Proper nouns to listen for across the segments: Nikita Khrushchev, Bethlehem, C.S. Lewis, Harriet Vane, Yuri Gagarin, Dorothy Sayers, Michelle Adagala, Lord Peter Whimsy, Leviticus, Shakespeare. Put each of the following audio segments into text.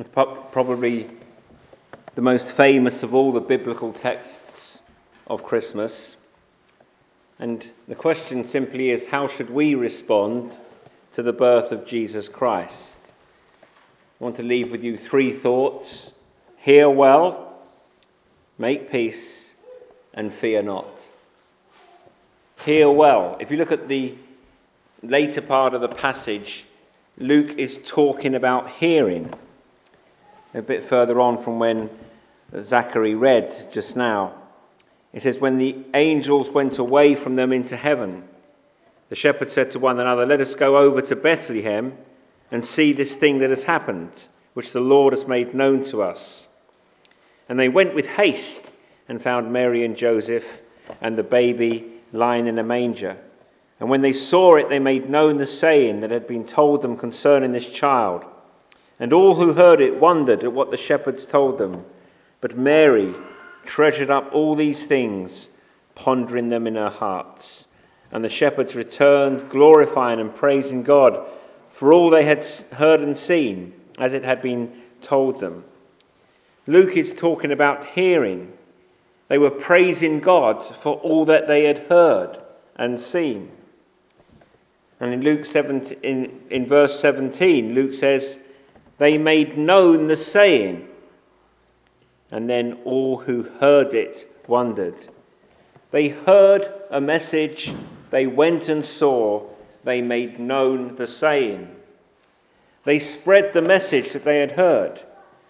It's probably the most famous of all the biblical texts of Christmas. And the question simply is, how should we respond to the birth of Jesus Christ? I want to leave with you three thoughts. Hear well, make peace, and fear not. Hear well. If you look at the later part of the passage, Luke is talking about hearing. A bit further on from when Zachary read just now. It says, when the angels went away from them into heaven, the shepherds said to one another, let us go over to Bethlehem and see this thing that has happened, which the Lord has made known to us. And they went with haste and found Mary and Joseph and the baby lying in a manger. And when they saw it, they made known the saying that had been told them concerning this child. And all who heard it wondered at what the shepherds told them. But Mary treasured up all these things, pondering them in her hearts. And the shepherds returned, glorifying and praising God for all they had heard and seen, as it had been told them. Luke is talking about hearing. They were praising God for all that they had heard and seen. And in Luke 17, in verse 17, Luke says, they made known the saying, and then all who heard it wondered. They heard a message, they went and saw, they made known the saying. They spread the message that they had heard,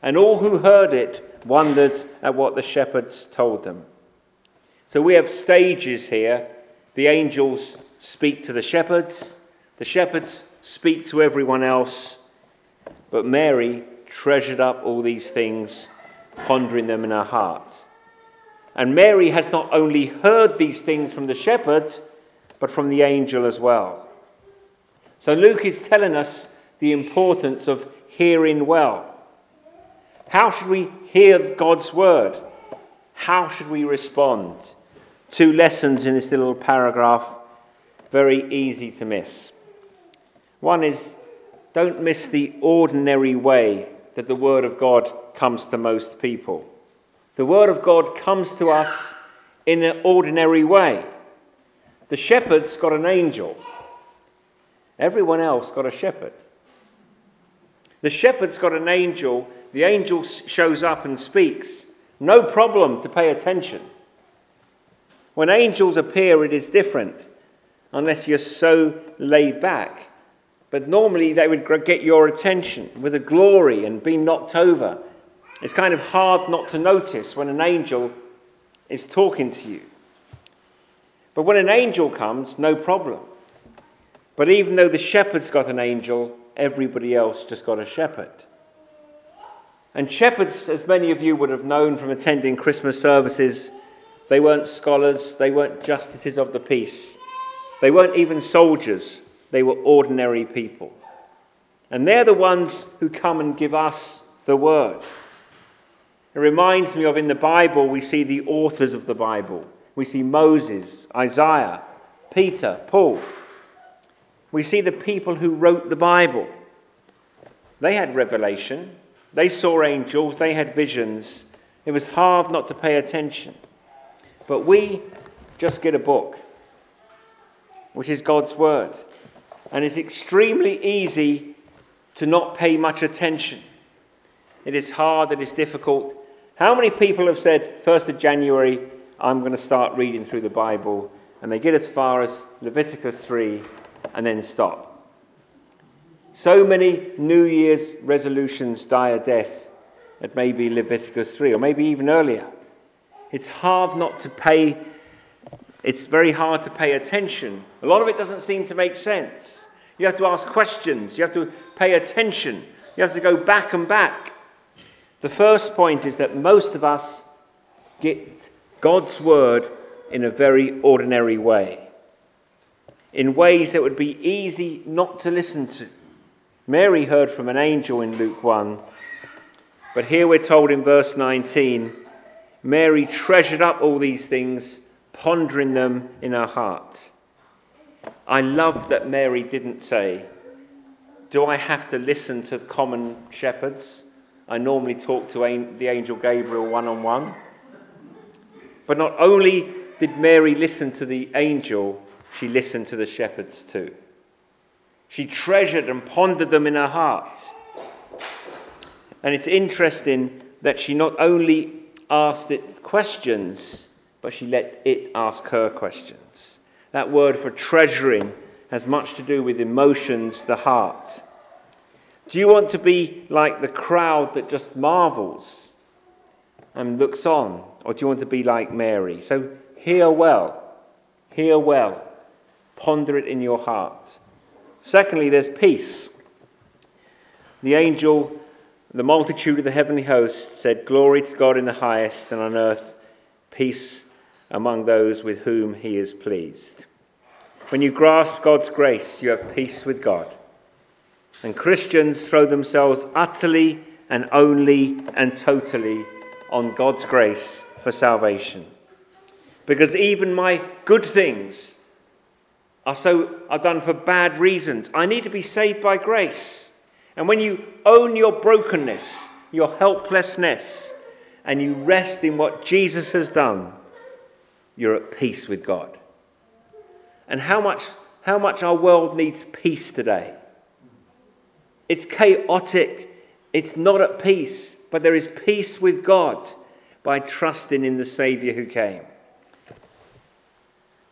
and all who heard it wondered at what the shepherds told them. So we have stages here. The angels speak to the shepherds speak to everyone else, but Mary treasured up all these things, pondering them in her heart. And Mary has not only heard these things from the shepherd, but from the angel as well. So Luke is telling us the importance of hearing well. How should we hear God's word? How should we respond? Two lessons in this little paragraph, very easy to miss. One is, don't miss the ordinary way that the Word of God comes to most people. The Word of God comes to us in an ordinary way. The shepherd's got an angel. Everyone else got a shepherd. The shepherd's got an angel. The angel shows up and speaks. No problem to pay attention. When angels appear, it is different, unless you're so laid back. But normally they would get your attention with a glory and be knocked over. It's kind of hard not to notice when an angel is talking to you. But when an angel comes, no problem. But even though the shepherd's got an angel, everybody else just got a shepherd. And shepherds, as many of you would have known from attending Christmas services, they weren't scholars, they weren't justices of the peace. They weren't even soldiers. They were ordinary people. And they're the ones who come and give us the word. It reminds me of in the Bible, we see the authors of the Bible. We see Moses, Isaiah, Peter, Paul. We see the people who wrote the Bible. They had revelation. They saw angels. They had visions. It was hard not to pay attention. But we just get a book, which is God's word. And it's extremely easy to not pay much attention. It is hard, it is difficult. How many people have said, 1st of January, I'm going to start reading through the Bible, and they get as far as Leviticus 3 and then stop? So many New Year's resolutions die a death at maybe Leviticus 3, or maybe even earlier. It's very hard to pay attention. A lot of it doesn't seem to make sense. You have to ask questions. You have to pay attention. You have to go back and back. The first point is that most of us get God's word in a very ordinary way, in ways that would be easy not to listen to. Mary heard from an angel in Luke 1, but here we're told in verse 19, Mary treasured up all these things, pondering them in her heart. I love that Mary didn't say, do I have to listen to common shepherds? I normally talk to the angel Gabriel one-on-one. But not only did Mary listen to the angel, she listened to the shepherds too. She treasured and pondered them in her heart. And it's interesting that she not only asked it questions, but she let it ask her questions. That word for treasuring has much to do with emotions, the heart. Do you want to be like the crowd that just marvels and looks on? Or do you want to be like Mary? So hear well, ponder it in your heart. Secondly, there's peace. The angel, the multitude of the heavenly host said, "Glory to God in the highest, and on earth peace among those with whom he is pleased." When you grasp God's grace, you have peace with God. And Christians throw themselves utterly and only and totally on God's grace for salvation. Because even my good things are done for bad reasons. I need to be saved by grace. And when you own your brokenness, your helplessness, and you rest in what Jesus has done, you're at peace with God. And how much our world needs peace today. It's chaotic. It's not at peace. But there is peace with God by trusting in the Saviour who came.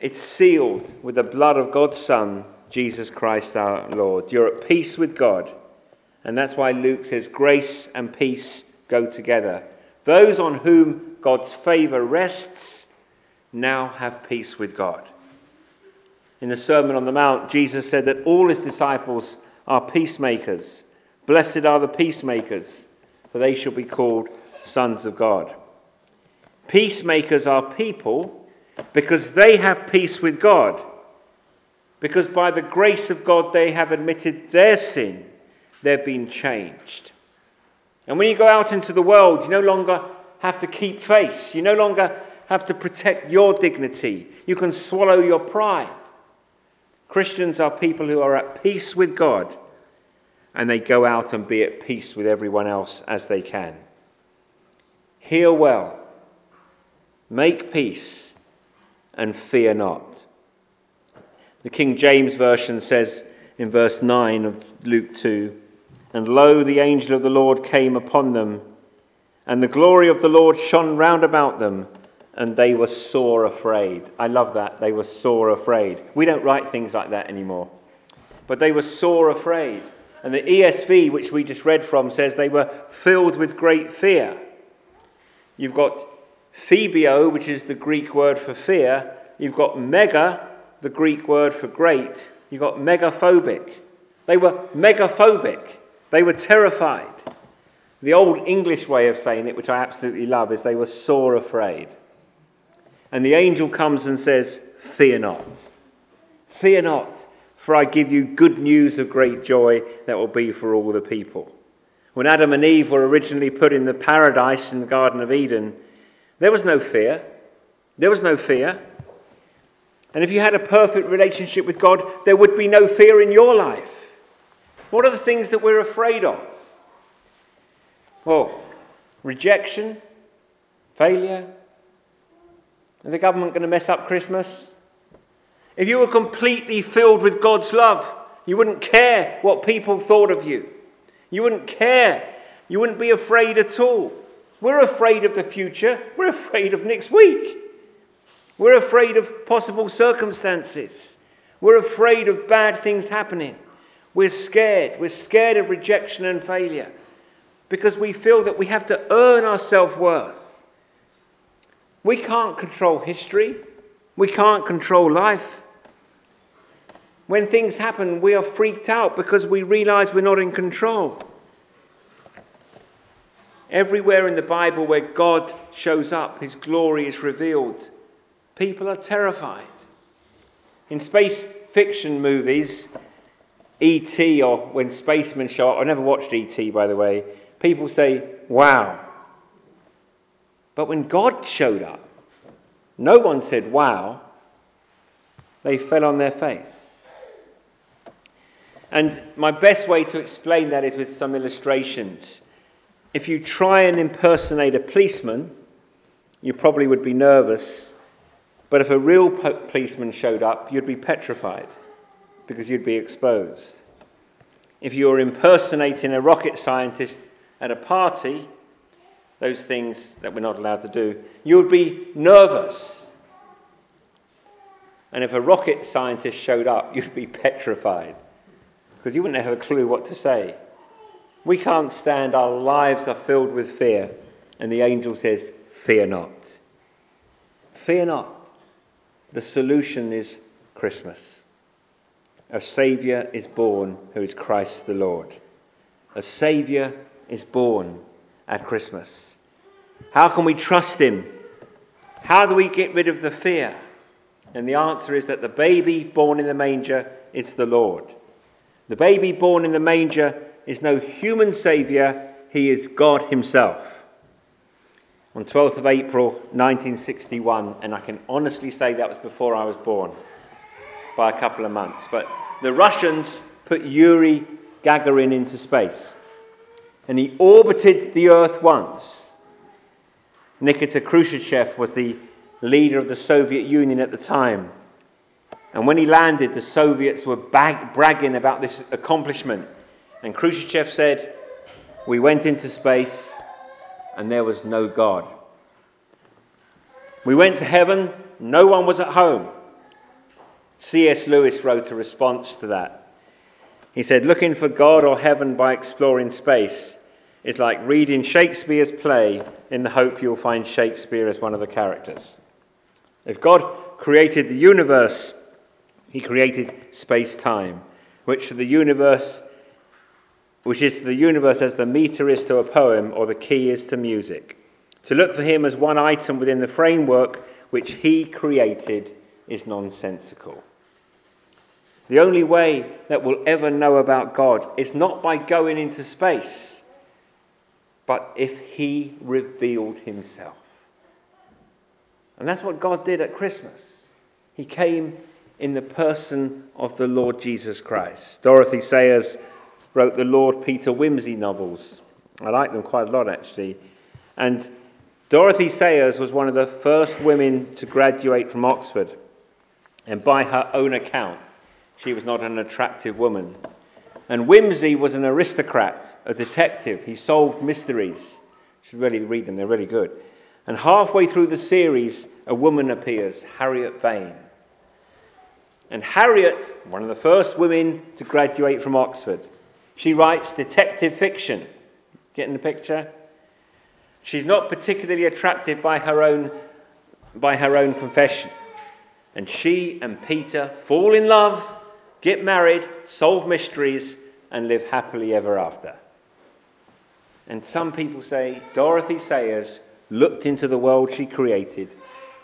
It's sealed with the blood of God's Son, Jesus Christ our Lord. You're at peace with God. And that's why Luke says grace and peace go together. Those on whom God's favour rests now have peace with God. In the Sermon on the Mount, Jesus said that all his disciples are peacemakers. Blessed are the peacemakers, for they shall be called sons of God. Peacemakers are people because they have peace with God. Because by the grace of God they have admitted their sin. They've been changed. And when you go out into the world, you no longer have to keep face. You no longer have to protect your dignity. You can swallow your pride. Christians are people who are at peace with God, and they go out and be at peace with everyone else as they can. Hear well, make peace, and fear not. The King James Version says in verse 9 of Luke 2, "And lo, the angel of the Lord came upon them, and the glory of the Lord shone round about them, and they were sore afraid." I love that. They were sore afraid. We don't write things like that anymore. But they were sore afraid. And the ESV, which we just read from, says they were filled with great fear. You've got phobia, which is the Greek word for fear. You've got mega, the Greek word for great. You've got megaphobic. They were megaphobic. They were terrified. The old English way of saying it, which I absolutely love, is they were sore afraid. And the angel comes and says, "Fear not. Fear not, for I give you good news of great joy that will be for all the people." When Adam and Eve were originally put in the paradise in the Garden of Eden, there was no fear. There was no fear. And if you had a perfect relationship with God, there would be no fear in your life. What are the things that we're afraid of? Well, rejection, failure. Is the government going to mess up Christmas? If you were completely filled with God's love, you wouldn't care what people thought of you. You wouldn't care. You wouldn't be afraid at all. We're afraid of the future. We're afraid of next week. We're afraid of possible circumstances. We're afraid of bad things happening. We're scared. We're scared of rejection and failure because we feel that we have to earn our self-worth. We can't control history. We can't control life. When things happen, we are freaked out because we realise we're not in control. Everywhere in the Bible where God shows up, his glory is revealed. People are terrified. In space fiction movies, E.T., or when spacemen show up, I never watched E.T., by the way, people say, "Wow." But when God showed up, no one said, "Wow." They fell on their face. And my best way to explain that is with some illustrations. If you try and impersonate a policeman, you probably would be nervous, but if a real policeman showed up, you'd be petrified because you'd be exposed. If you were impersonating a rocket scientist at a party, those things that we're not allowed to do, you would be nervous. And if a rocket scientist showed up, you'd be petrified because you wouldn't have a clue what to say. We can't stand, our lives are filled with fear. And the angel says, fear not. Fear not. The solution is Christmas. A Saviour is born who is Christ the Lord. A Saviour is born at Christmas. How can we trust him? How do we get rid of the fear? And the answer is that the baby born in the manger is the Lord. The baby born in the manger is no human saviour, he is God himself. On 12th of April 1961, and I can honestly say that was before I was born, by a couple of months, but the Russians put Yuri Gagarin into space, and he orbited the Earth once. Nikita Khrushchev was the leader of the Soviet Union at the time, and when he landed, the Soviets were bragging about this accomplishment. And Khrushchev said, we went into space and there was no God. We went to heaven, no one was at home. C.S. Lewis wrote a response to that. He said, looking for God or heaven by exploring space is like reading Shakespeare's play in the hope you'll find Shakespeare as one of the characters. If God created the universe, he created space-time, which is the universe as the meter is to a poem or the key is to music. To look for him as one item within the framework which he created is nonsensical. The only way that we'll ever know about God is not by going into space, but if he revealed himself. And that's what God did at Christmas. He came in the person of the Lord Jesus Christ. Dorothy Sayers wrote the Lord Peter Whimsy novels. I like them quite a lot, actually. And Dorothy Sayers was one of the first women to graduate from Oxford. And by her own account, she was not an attractive woman. And Whimsy was an aristocrat, a detective. He solved mysteries. You should really read them, they're really good. And halfway through the series, a woman appears, Harriet Vane. And Harriet, one of the first women to graduate from Oxford, she writes detective fiction. Getting the picture? She's not particularly attracted by her own confession. And she and Peter fall in love, get married, solve mysteries, and live happily ever after. And some people say Dorothy Sayers looked into the world she created.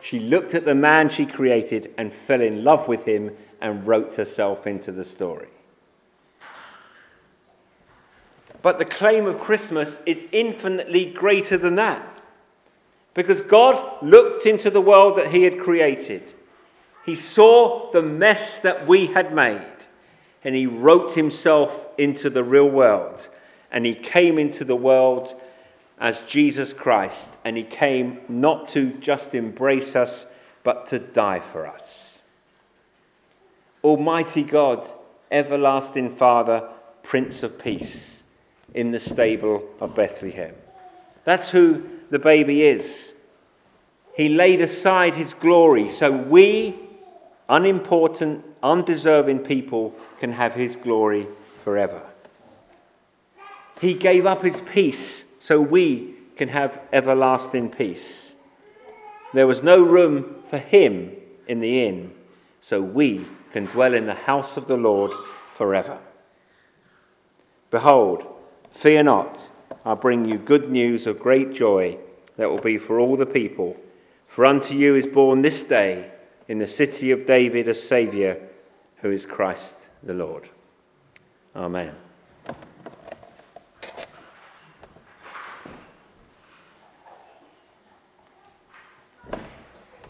She looked at the man she created and fell in love with him and wrote herself into the story. But the claim of Christmas is infinitely greater than that. Because God looked into the world that he had created. He saw the mess that we had made. And he wrote himself into the real world. And he came into the world as Jesus Christ. And he came not to just embrace us, but to die for us. Almighty God, everlasting Father, Prince of Peace. In the stable of Bethlehem. That's who the baby is. He laid aside his glory so we, unimportant, undeserving people, can have his glory forever. He gave up his peace so we can have everlasting peace. There was no room for him in the inn, so we can dwell in the house of the Lord forever. Behold, fear not, I bring you good news of great joy that will be for all the people. For unto you is born this day in the city of David a Saviour, who is Christ the Lord. Amen.